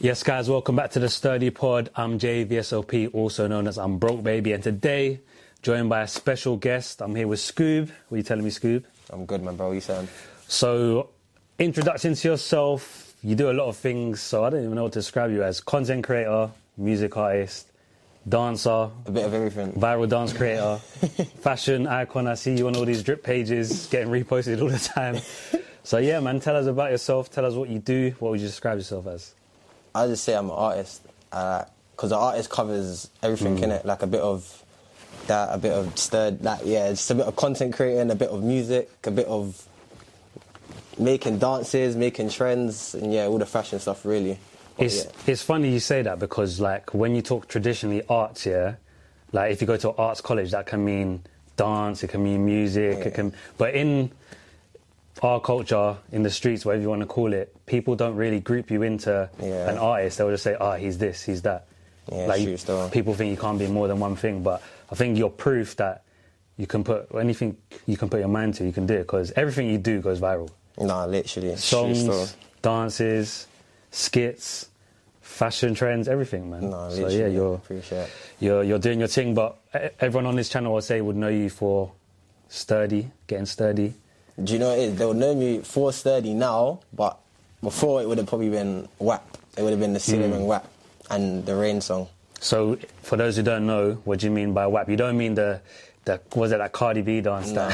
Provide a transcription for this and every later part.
Yes, guys, welcome back to the Sturdy Pod. I'm JVSOP, also known as I'm Broke Baby, and today, joined by a special guest, I'm here with Scoob. What are you telling me, Scoob? I'm good, man, bro. You sound? So, introduction to yourself. You do a lot of things, so I don't even know what to describe you as. Content creator, music artist, dancer. A bit of everything. Viral dance creator, fashion icon. I see you on all these drip pages, getting reposted all the time. So, yeah, man, tell us about yourself. Tell us what you do. What would you describe yourself as? I just say I'm an artist, because an artist covers everything, innit? Like a bit of that, a bit of stirred, like, yeah, just a bit of content creating, a bit of music, a bit of making dances, making trends, and yeah, all the fashion stuff, really. But, it's funny you say that, because, like, when you talk traditionally arts, yeah, like, if you go to an arts college, that can mean dance, it can mean music, it can... But in our culture, in the streets, whatever you want to call it, people don't really group you into an artist. They'll just say, oh, he's this, he's that. Yeah, like, people think you can't be more than one thing, but I think you're proof that you can put anything you can put your mind to, you can do it, because everything you do goes viral. Nah, literally. Songs, dances, skits, fashion trends, everything, man. Nah, literally. So, yeah, you're doing your thing, but everyone on this channel, I'll say, would know you for Sturdy, getting sturdy. Do you know what it is? They'll know me for Sturdy now, but before it would have probably been WAP. It would have been the Skillabin WAP and the Rain song. So, for those who don't know, what do you mean by WAP? You don't mean the was it that Cardi B dance? Nah.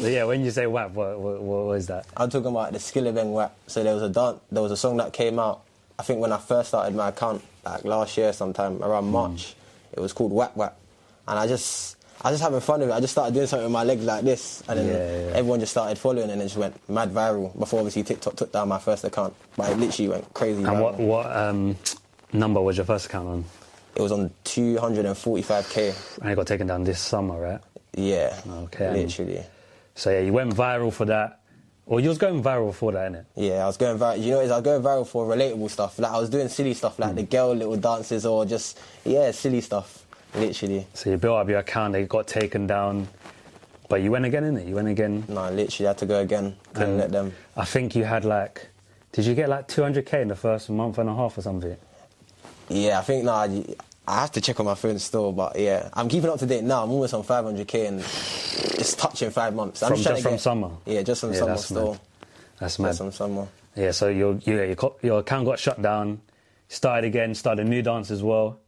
So yeah, when you say WAP, what was that? I'm talking about the Skillabin WAP. So there was a dance, there was a song that came out, I think when I first started my account, like last year sometime, around March. It was called WAP WAP. And I just having fun with it. I just started doing something with my legs like this, and then everyone just started following, and it just went mad viral. Before obviously TikTok took down my first account, but it literally went crazy. And viral. what number was your first account on? It was on 245k. And it got taken down this summer, right? Yeah. Okay. Literally. So yeah, you went viral for that. Or you was going viral for that, innit? Yeah, I was going viral. You know, I was going viral for relatable stuff. Like I was doing silly stuff, like the girl little dances, or just silly stuff. Literally. So you built up your account, it got taken down, but you went again, innit? You went again. No, literally, I had to go again. Couldn't let them. I think you had like, did you get like 200k in the first month and a half or something? Yeah, I think, I have to check on my phone still, but yeah. I'm keeping up to date now, I'm almost on 500k and it's touching 5 months. I'm just trying to get summer? Yeah, just from summer still. That's mad. Just from summer. Yeah, so your account got shut down, started again, started a new dance as well.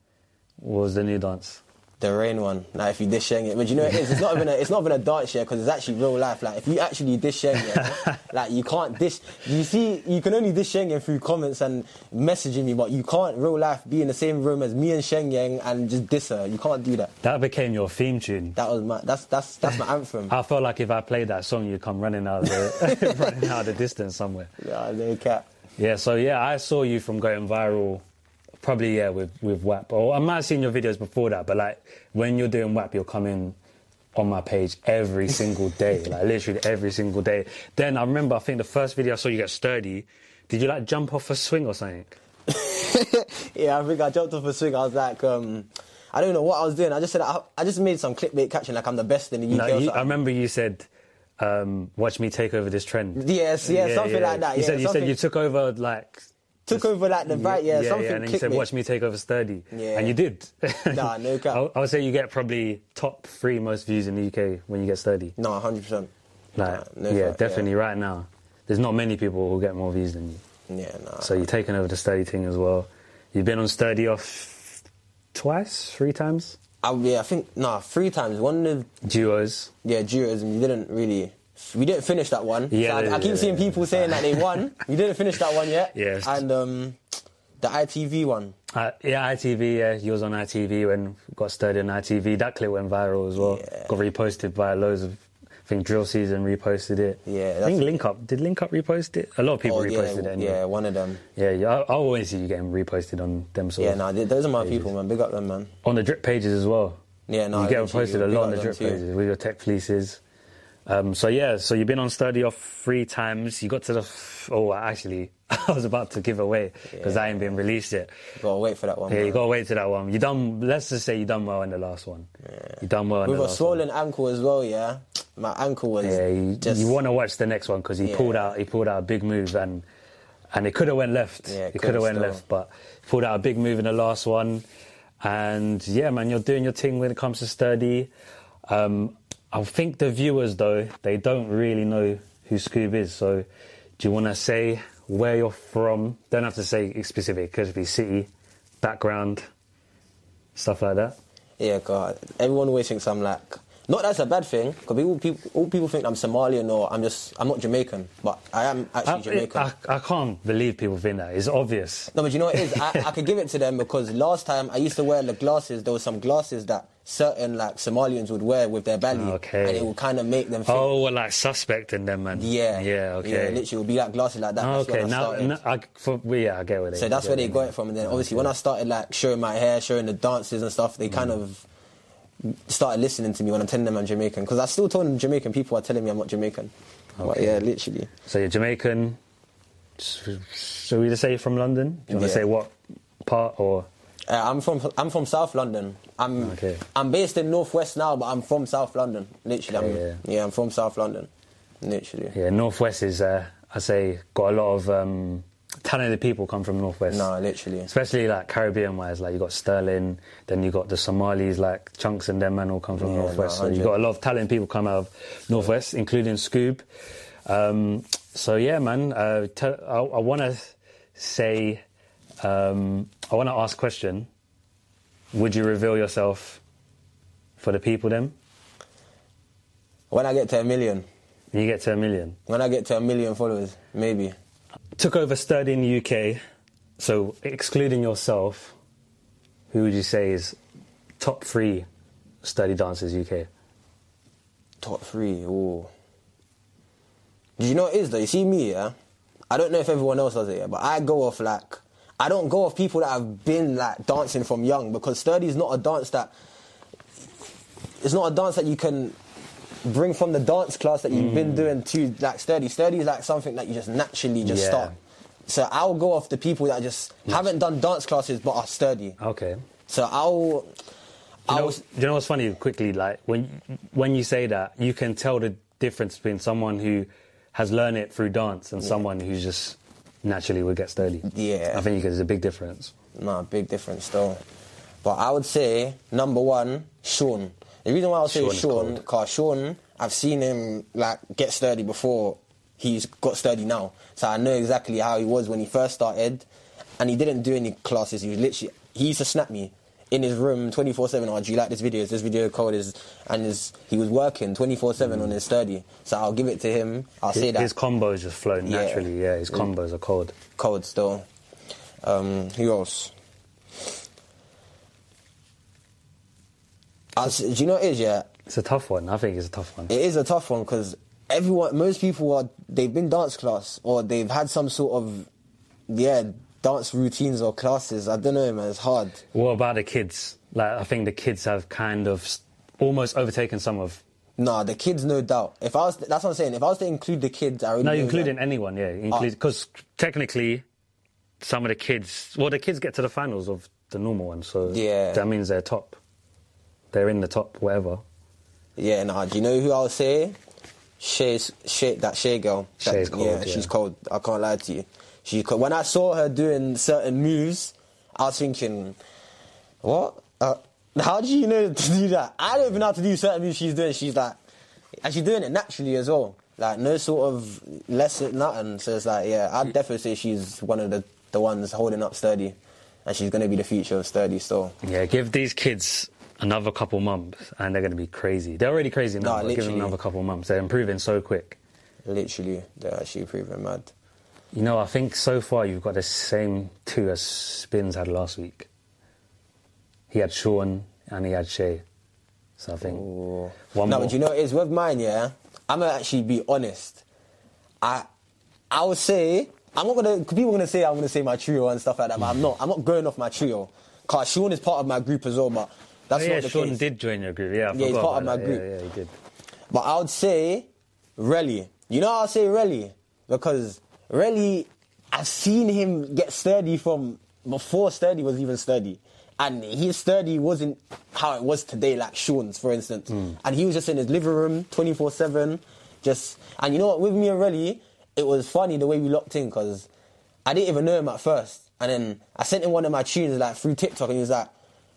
What was the new dance? The Rain one. Like, if you dish sheng it. But you know what it is? It's not even a dance, yeah, because it's actually real life. Like, if you actually dish sheng it, like, you can't dish... You see, you can only dish sheng it through comments and messaging me, but you can't, real life, be in the same room as me and Sheng Yang and just diss her. You can't do that. That became your theme tune. That was my... That's my anthem. I felt like if I played that song, you'd come running out of the distance somewhere. Yeah, no cap. Yeah, so, yeah, I saw you from going viral... Probably, yeah, with WAP. Or I might have seen your videos before that, but, like, when you're doing WAP, you're coming on my page every single day. Like, literally every single day. Then I remember, I think the first video I saw you get Sturdy, did you, like, jump off a swing or something? Yeah, I think I jumped off a swing. I was like, I don't know what I was doing. I just said, I just made some clickbait caption, like, I'm the best in the UK. No, I remember you said... watch me take over this trend. Yes, yeah, something like that. You said you took over, like... and then you said, watch me take over Sturdy. Yeah. And you did. Nah, no cap. I would say you get probably top 3 most views in the UK when you get Sturdy. No, 100%. Like, definitely right now. There's not many people who get more views than you. Yeah, nah. So you're taking over the Sturdy thing as well. You've been on Sturdy off twice, 3 times? I think 3 times. One of the... Duos. Yeah, duos, and you didn't really... We didn't finish that one. Yeah, so I keep seeing people saying that they won. We didn't finish that one yet. Yes. And the ITV one. ITV, yeah. You was on ITV when got Sturdy on ITV. That clip went viral as well. Yeah. Got reposted by loads of... I think Drill Season reposted it. Yeah. I think Linkup. Did Linkup repost it? A lot of people reposted it anyway. Yeah, one of them. Yeah, I always see you getting reposted on them sort of... Yeah, no, those are my people, man. Big up them, man. On the drip pages as well. Yeah, no. You get reposted a lot on the drip pages with your tech fleeces. So you've been on Sturdy off 3 times. You got to the... actually, I was about to give away because that ain't been released yet. You got to wait for that one. Yeah, man. You got to wait to that one. Let's just say you done well in the last one. Yeah. You done well in the last one. With a swollen ankle as well, yeah? My ankle was... Yeah, you want to watch the next one because he pulled out a big move and And it could have went left. Yeah, it could have went left, but pulled out a big move in the last one. And yeah, man, you're doing your thing when it comes to Sturdy. I think the viewers, though, they don't really know who Scoob is. So do you want to say where you're from? Don't have to say specific, because it could be city, background, stuff like that. Yeah, God. Everyone always thinks I'm like... Not that's a bad thing, because all people think I'm Somalian or I'm not Jamaican, but I am actually Jamaican. I can't believe people think that. It's obvious. No, but you know what it is? I could give it to them, because last time I used to wear the glasses, there were some glasses that certain like Somalians would wear with their belly. Okay. And it would kind of make them think... Oh, well, like suspecting them, man. Yeah. Yeah, okay. Yeah, literally, it would be like glasses like that. That's okay, I get what it is. So that's where they got it from. And then obviously when I started like showing my hair, showing the dances and stuff, they kind of... started listening to me when I'm telling them I'm Jamaican, because I still told them Jamaican people are telling me I'm not Jamaican. Okay. But yeah, literally. So you're Jamaican. So we just say you're from London. Do you want to say what part or? I'm from South London. I'm based in North West now, but I'm from South London. Literally, I'm from South London. Literally. Yeah, North West is I say got a lot of talented people come from Northwest. No, literally. Especially like Caribbean wise, like you got Sterling, then you got the Somalis, like Chunks and them man all come from Northwest. No, so you got a lot of talented people come out of Northwest, including Scoob. So yeah, man, I want to say, I want to ask a question. Would you reveal yourself for the people then? When I get to 1 million. You get to 1 million? When I get to 1 million followers, maybe. Took over Sturdy in the UK, so excluding yourself, who would you say is top 3 Sturdy dancers UK? Top 3, ooh. Do you know what it is though? You see me, yeah? I don't know if everyone else does it, yeah, but I go off like... I don't go off people that have been like dancing from young, because Sturdy's not a dance that... It's not a dance that you can... bring from the dance class that you've been doing to like Sturdy. Sturdy is like something that you just naturally just start. So I'll go off the people that just haven't done dance classes but are Sturdy. Okay. So do you know what's funny? Quickly, like when you say that, you can tell the difference between someone who has learned it through dance and someone who's just naturally would get Sturdy. Yeah. I think there's a big difference. No, big difference though. But I would say number 1, Sean. The reason why I'll say Sean, because Sean, I've seen him like get Sturdy before he's got Sturdy now. So I know exactly how he was when he first started, and he didn't do any classes. He used to snap me in his room 24/7. Oh, do you like this video? Is this video code is and his, he was working 24/7 on his Sturdy. So I'll give it to him. I'll say that his combos just flow naturally. Yeah, his combos are cold. Cold still. Who else? Do you know what it is, yeah? It's a tough one. I think it's a tough one. It is a tough one, because most people they've been dance class, or they've had some sort of, dance routines or classes. I don't know, man. It's hard. What about the kids? Like, I think the kids have kind of almost overtaken some of... Nah, the kids, no doubt. That's what I'm saying. If I was to include the kids, I already... No, including anyone, yeah. Because technically, some of the kids... Well, the kids get to the finals of the normal one, so that means they're top. They're in the top, whatever. Yeah, nah, do you know who I'll say? Shay girl. Shay's cold, yeah. She's cold, I can't lie to you. She's cold. When I saw her doing certain moves, I was thinking, what? How do you know to do that? I don't even know how to do certain moves she's doing. She's like... And she's doing it naturally as well. Like, no sort of lesson, nothing. So it's like, yeah, I'd definitely say she's one of the ones holding up Sturdy. And she's going to be the future of Sturdy still. Yeah, give these kids... another couple months and they're going to be crazy. They're already crazy now. No, give them another couple months. They're improving so quick. Literally, they're actually improving mad. You know, I think so far you've got the same 2 as Spins had last week. He had Sean and he had Shay. So I think one more. No, but you know what it is? With mine, yeah, I'm going to actually be honest. I would say... People are going to say I'm going to say my trio and stuff like that, but I'm not going off my trio. Because Sean is part of my group as well, but... Sean did join your group, I forgot. He's part of my group. Yeah, he did. But I would say Relly. You know I'll say Relly? Because Relly, I've seen him get Sturdy from before Sturdy was even Sturdy. And his Sturdy wasn't how it was today, like Sean's, for instance. And he was just in his living room, 24/7, just... And you know what, with me and Relly, it was funny the way we locked in, because I didn't even know him at first. And then I sent him one of my tunes like through TikTok, and he was like,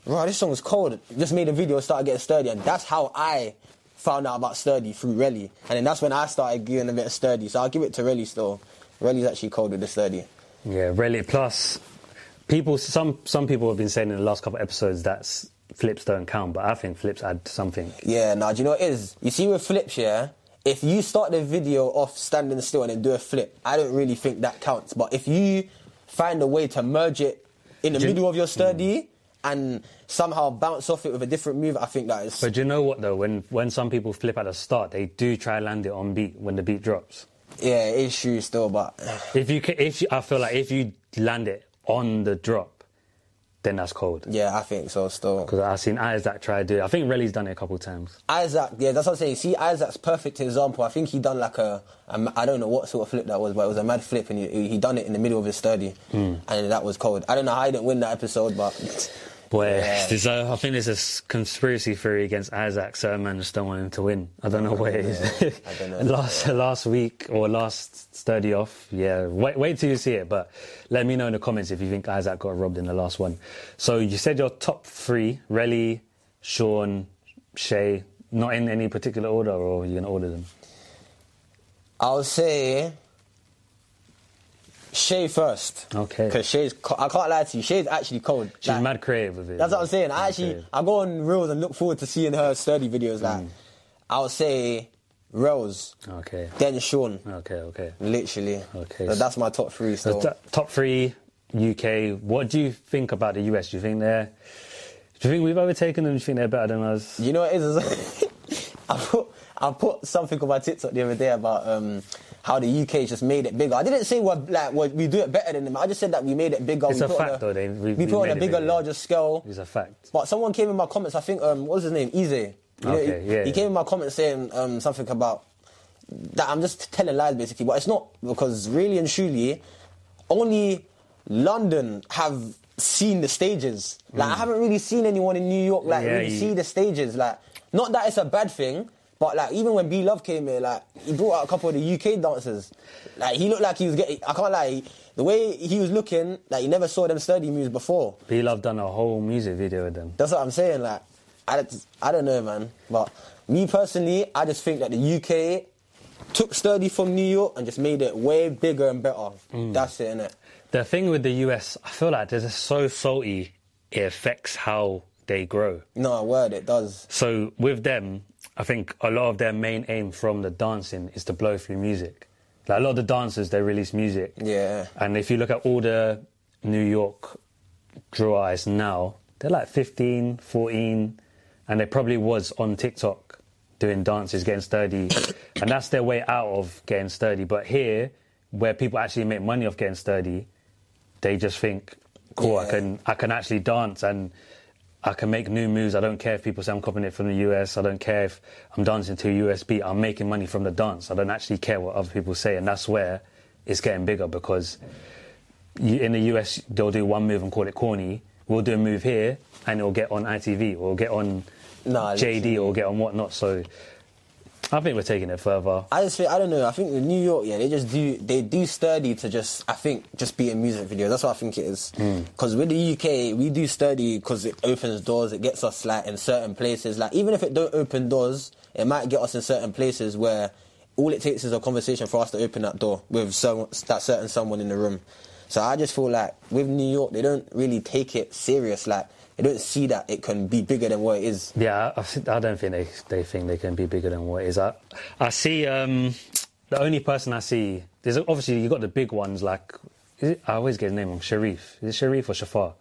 bro, this song's cold. Just made a video, started getting Sturdy. And that's how I found out about Sturdy, through Relly. And then that's when I started getting a bit of Sturdy. So I'll give it to Relly still. Relly's actually cold with the Sturdy. Yeah, Relly plus... people, some people have been saying in the last couple of episodes that flips don't count, but I think flips add something. Yeah, nah, do you know what it is? You see with flips, yeah, if you start the video off standing still and then do a flip, I don't really think that counts. But if you find a way to merge it in the middle of your Sturdy and somehow bounce off it with a different move, I think that is... But do you know what, though? When some people flip at the start, they do try land it on beat when the beat drops. Yeah, it's true still, but... I feel like if you land it on the drop, then that's cold. Yeah, I think so still. Because I've seen Isaac try to do it. I think Relly's done it a couple of times. Isaac, yeah, that's what I'm saying. See, Isaac's perfect example. I think he done like I don't know what sort of flip that was, but it was a mad flip, and he done it in the middle of his Sturdy, and that was cold. I don't know how he didn't win that episode, but... Boy, yeah. I think there's a conspiracy theory against Isaac. Certain men just don't want him to win. I don't know what it is. Yeah, I don't know. last week or last Sturdy off, yeah. Wait till you see it, but let me know in the comments if you think Isaac got robbed in the last one. So you said your top three, Relly, Sean, Shay, not in any particular order, or are you going to order them? I'll say... Shay first. Okay. Because Shay's... I can't lie to you, Shay's actually cold. She's like, mad creative with it. That's what I'm saying. I go on Reels and look forward to seeing her Sturdy videos. Like, I'll say Reels. Okay. Then Sean. Okay. Literally. Okay. So that's my top three still. So top three, UK. What do you think about the US? Do you think we've overtaken them? Do you think they're better than us? You know what it is? I put something on my TikTok the other day about... how the UK just made it bigger. I didn't say we do it better than them. I just said that we made it bigger. It's a fact, though. We put on a bigger, larger scale. It's a fact. But someone came in my comments, I think, what was his name? Eze. Okay, yeah. He came in my comments saying something about that I'm just telling lies, basically. But it's not, because really and truly, only London have seen the stages. Like, I haven't really seen anyone in New York, see the stages. Like, not that it's a bad thing, but, like, even when B-Love came here, like, he brought out a couple of the UK dancers. Like, he looked like he was getting... I can't lie, the way he was looking, like, you never saw them Sturdy moves before. B-Love done a whole music video with them. That's what I'm saying, like, I don't know, man. But me, personally, I just think that the UK took Sturdy from New York and just made it way bigger and better. That's it, innit? The thing with the US, I feel like they're just so salty, it affects how they grow. No, word, it does. So, with them... I think a lot of their main aim from the dancing is to blow through music. Like, a lot of the dancers, they release music. Yeah. And if you look at all the New York drill artists now, they're like 15, 14, and they probably was on TikTok doing dances, getting Sturdy. And that's their way out of getting Sturdy. But here, where people actually make money off getting Sturdy, they just think, cool, yeah. I can actually dance and... I can make new moves. I don't care if people say I'm copying it from the US. I don't care if I'm dancing to a US beat. I'm making money from the dance. I don't actually care what other people say. And that's where it's getting bigger, because in the US, they'll do one move and call it corny. We'll do a move here and it'll get on ITV or get on JD or get on whatnot. So I think we're taking it further. I don't know. I think with New York, yeah, they do Sturdy to just, I think, just be in music videos. That's what I think it is. Because with the UK, we do Sturdy because it opens doors. It gets us, like, in certain places. Like, even if it don't open doors, it might get us in certain places where all it takes is a conversation for us to open that door with that certain someone in the room. So I just feel like with New York, they don't really take it serious, like... They don't see that it can be bigger than what it is. Yeah, I don't think they think they can be bigger than what it is. I see the only person I see... There's obviously, you got the big ones, like... I always get his name wrong, Sharif. Is it Sharif or Shafar?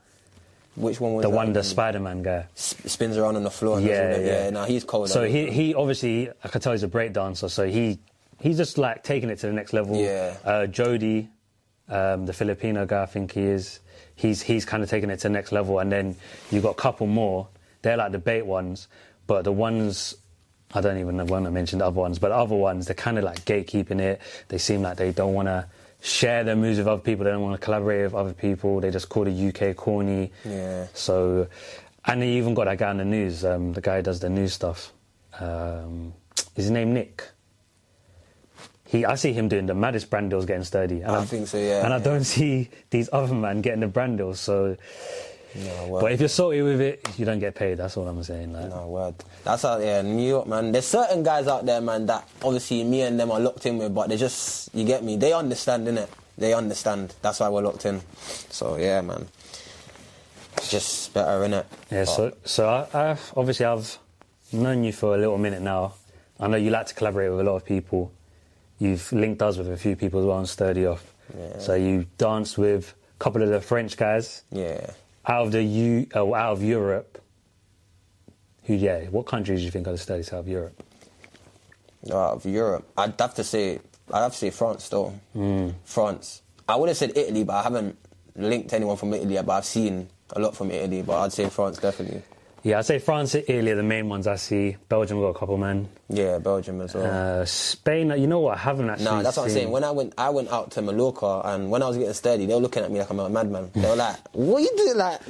Which one was that? The one, the Spider-Man guy. Spins around on the floor. And yeah. No, he's cold. So he obviously... I could tell he's a breakdancer, so he's just, like, taking it to the next level. Yeah. Jodie, the Filipino guy, I think he is... He's kind of taking it to the next level. And then you've got a couple more. They're like the bait ones. But the ones... I don't even want to mention the other ones. But the other ones, they're kind of like gatekeeping it. They seem like they don't want to share their moves with other people. They don't want to collaborate with other people. They just call the UK corny. Yeah. So... And they even got that guy on the news. The guy who does the news stuff. Is his name Nick? I see him doing the maddest brand deals getting Sturdy. And I think so, yeah. And I don't see these other men getting the brand deals, so... No, word. But if you're salty with it, you don't get paid, that's all I'm saying. Like. No, word. That's how, yeah, New York, man. There's certain guys out there, man, that obviously me and them are locked in with, but they just, you get me, they understand, innit? They understand. That's why we're locked in. So, yeah, man. Just better, innit? Yeah, but. So I obviously I've known you for a little minute now. I know you like to collaborate with a lot of people. You've linked us with a few people as well on Sturdy Off. Yeah. So you danced with a couple of the French guys. Yeah. Out of Europe, what countries do you think are the Sturdies out of Europe? Out of Europe, I'd have to say France though. Mm. France. I would have said Italy, but I haven't linked anyone from Italy. But I've seen a lot from Italy. But I'd say France definitely. Yeah, I'd say France, Italy are the main ones I see. Belgium got a couple, man. Yeah, Belgium as well. Spain, you know what? I haven't actually seen. No, that's what I'm saying. When I went out to Mallorca, and when I was getting Sturdy, they were looking at me like I'm a madman. They were like, what are you doing? Like,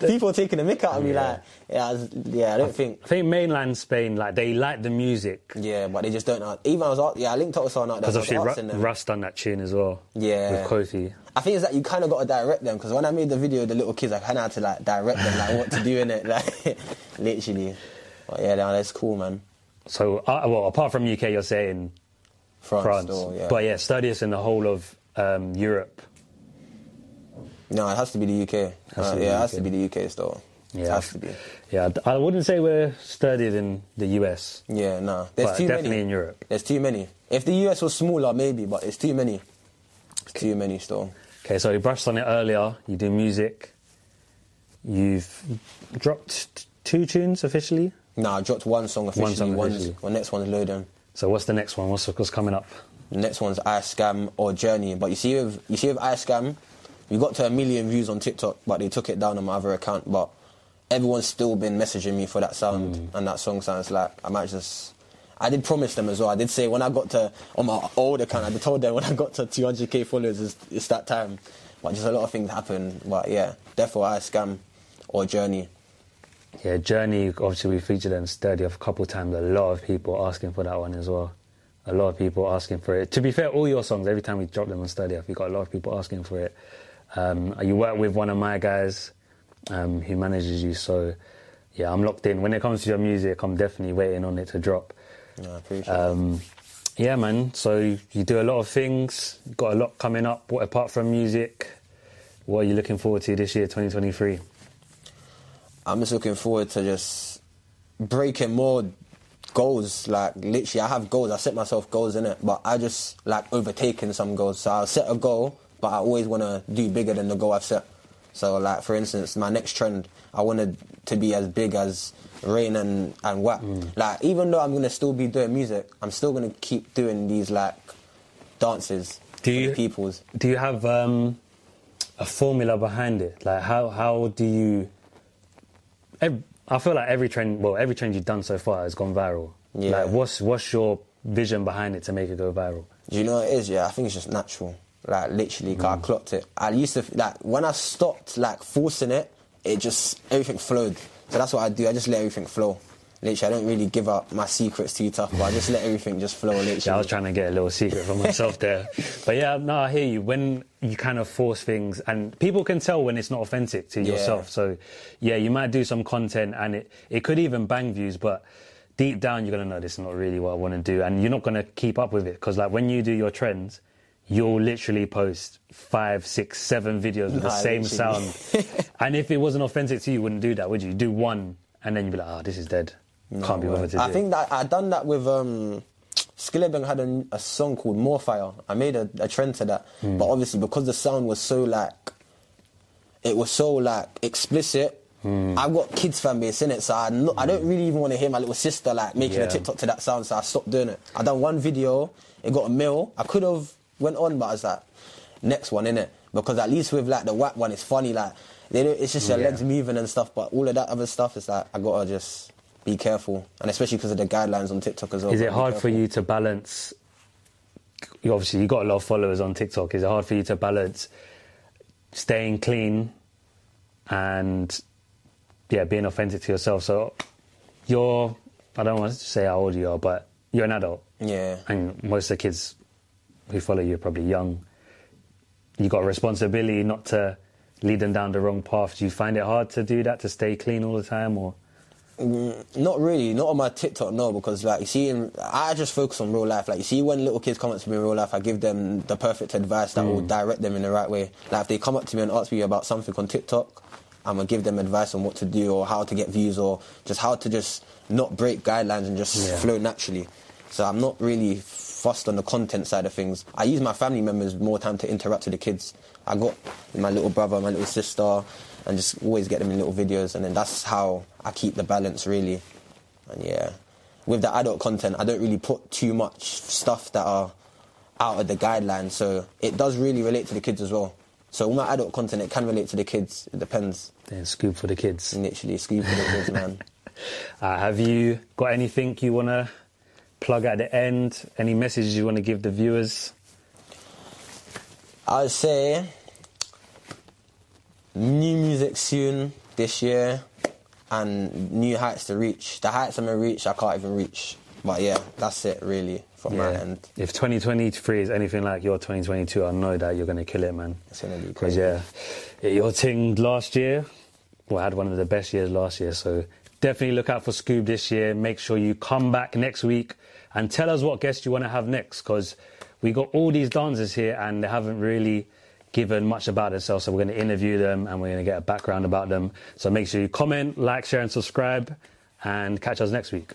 people were taking a mick out of me. Like, I think mainland Spain, like, they like the music. Yeah, but they just don't know. Even I linked up with someone out there. Because obviously Russ done that tune as well. Yeah. With Kofi. I think it's like you kind of got to direct them, because when I made the video with the little kids, I kind of had to like direct them like what to do in it, like literally. But yeah, that's cool, man. So, well, apart from UK, you're saying France. Still, yeah. But yeah, Sturdiest in the whole of Europe. No, it has to be the UK. It has to be the UK still. Yeah, it has to be. Yeah, I wouldn't say we're sturdier than the US. Yeah, nah. There's too many. Definitely in Europe. There's too many. If the US was smaller, maybe, but it's too many. It's too many still. Okay, so you brushed on it earlier. You do music. You've dropped two tunes officially? No, I dropped one song officially. My next one's loading. So what's the next one? What's coming up? The next one's iScam or Journey. But you see with iScam, we got to 1 million views on TikTok, but they took it down on my other account. But everyone's still been messaging me for that sound, and that song sounds like I might just... I did promise them as well. I did say when I got to, on my old account, I told them when I got to 200k followers, it's that time. But just a lot of things happened. But yeah, therefore iScam or Journey. Yeah, Journey, obviously we featured it in Sturdy Off a couple of times. A lot of people asking for that one as well. A lot of people asking for it. To be fair, all your songs, every time we drop them on Sturdy Off, we got a lot of people asking for it. You work with one of my guys who manages you, so yeah, I'm locked in. When it comes to your music, I'm definitely waiting on it to drop. No, I appreciate it. Yeah, man, so you do a lot of things, got a lot coming up. What, apart from music, what are you looking forward to this year, 2023? I'm just looking forward to just breaking more goals. Like, literally, I have goals. I set myself goals, innit? But I just, like, overtaking some goals. So I'll set a goal, but I always want to do bigger than the goal I've set. So, like, for instance, my next trend, I wanted to be as big as Rain and WAP. Mm. Like, even though I'm going to still be doing music, I'm still going to keep doing these, like, dances for peoples. Do you have a formula behind it? Like, how do you... I feel like every trend you've done so far has gone viral. Yeah. Like, what's your vision behind it to make it go viral? Do you know what it is? Yeah, I think it's just natural. Like, literally, I clocked it. I used to, like, when I stopped, like, forcing it, it just, everything flowed. So that's what I do. I just let everything flow. Literally, I don't really give up my secrets too tough, but I just let everything just flow, literally. Yeah, I was trying to get a little secret for myself there. But yeah, no, I hear you. When you kind of force things, and people can tell when it's not authentic to yourself. So yeah, you might do some content and it could even bang views, but deep down you're going to know this is not really what I want to do, and you're not going to keep up with it. Because like when you do your trends, you'll literally post 5, 6, 7 videos with the same sound. And if it wasn't authentic to you, wouldn't do that, would you? You do one and then you'd be like, this is dead. No, can't be bothered to do. I think that I done that with Skillabin had a song called Morphire. I made a trend to that, but obviously because the sound was so like, it was so like explicit. I've got kids fan base in it, so I don't really even want to hear my little sister like making a TikTok to that sound. So I stopped doing it. I done one video, it got a mil. I could have went on, but I was like, next one in it, because at least with like the WAP one, it's funny like it's just your legs moving and stuff. But all of that other stuff is like I gotta just. Be careful, and especially because of the guidelines on TikTok as well. Is it hard for you to balance? Obviously, you got a lot of followers on TikTok. Is it hard for you to balance staying clean and being authentic to yourself? So I don't want to say how old you are, but you're an adult. Yeah. And most of the kids who follow you are probably young. You got a responsibility not to lead them down the wrong path. Do you find it hard to do that, to stay clean all the time, or...? Not really, not on my TikTok, no, because like you see, I just focus on real life. Like you see, when little kids come up to me in real life, I give them the perfect advice that will direct them in the right way. Like if they come up to me and ask me about something on TikTok, I'm gonna give them advice on what to do or how to get views or just how to just not break guidelines and just flow naturally. So I'm not really fussed on the content side of things. I use my family members more time to interact with the kids. I got my little brother, my little sister, and just always get them in little videos, and then that's how I keep the balance, really. And yeah, with the adult content, I don't really put too much stuff that are out of the guidelines, so it does really relate to the kids as well. So all my adult content, it can relate to the kids, it depends. Then Scoob for the kids. Literally, Scoob for the kids, man. Have you got anything you want to plug at the end? Any messages you want to give the viewers? I would say... new music soon this year and new heights to reach. The heights I'm going to reach, I can't even reach. But yeah, that's it really from my end. If 2023 is anything like your 2022, I know that you're going to kill it, man. It's going to be crazy. Because yeah, your thing last year, well, I had one of the best years last year. So definitely look out for Scoob this year. Make sure you come back next week and tell us what guests you want to have next, because we got all these dancers here and they haven't really... given much about themselves, so we're going to interview them and we're going to get a background about them. So make sure you comment, like, share and subscribe, and catch us next week.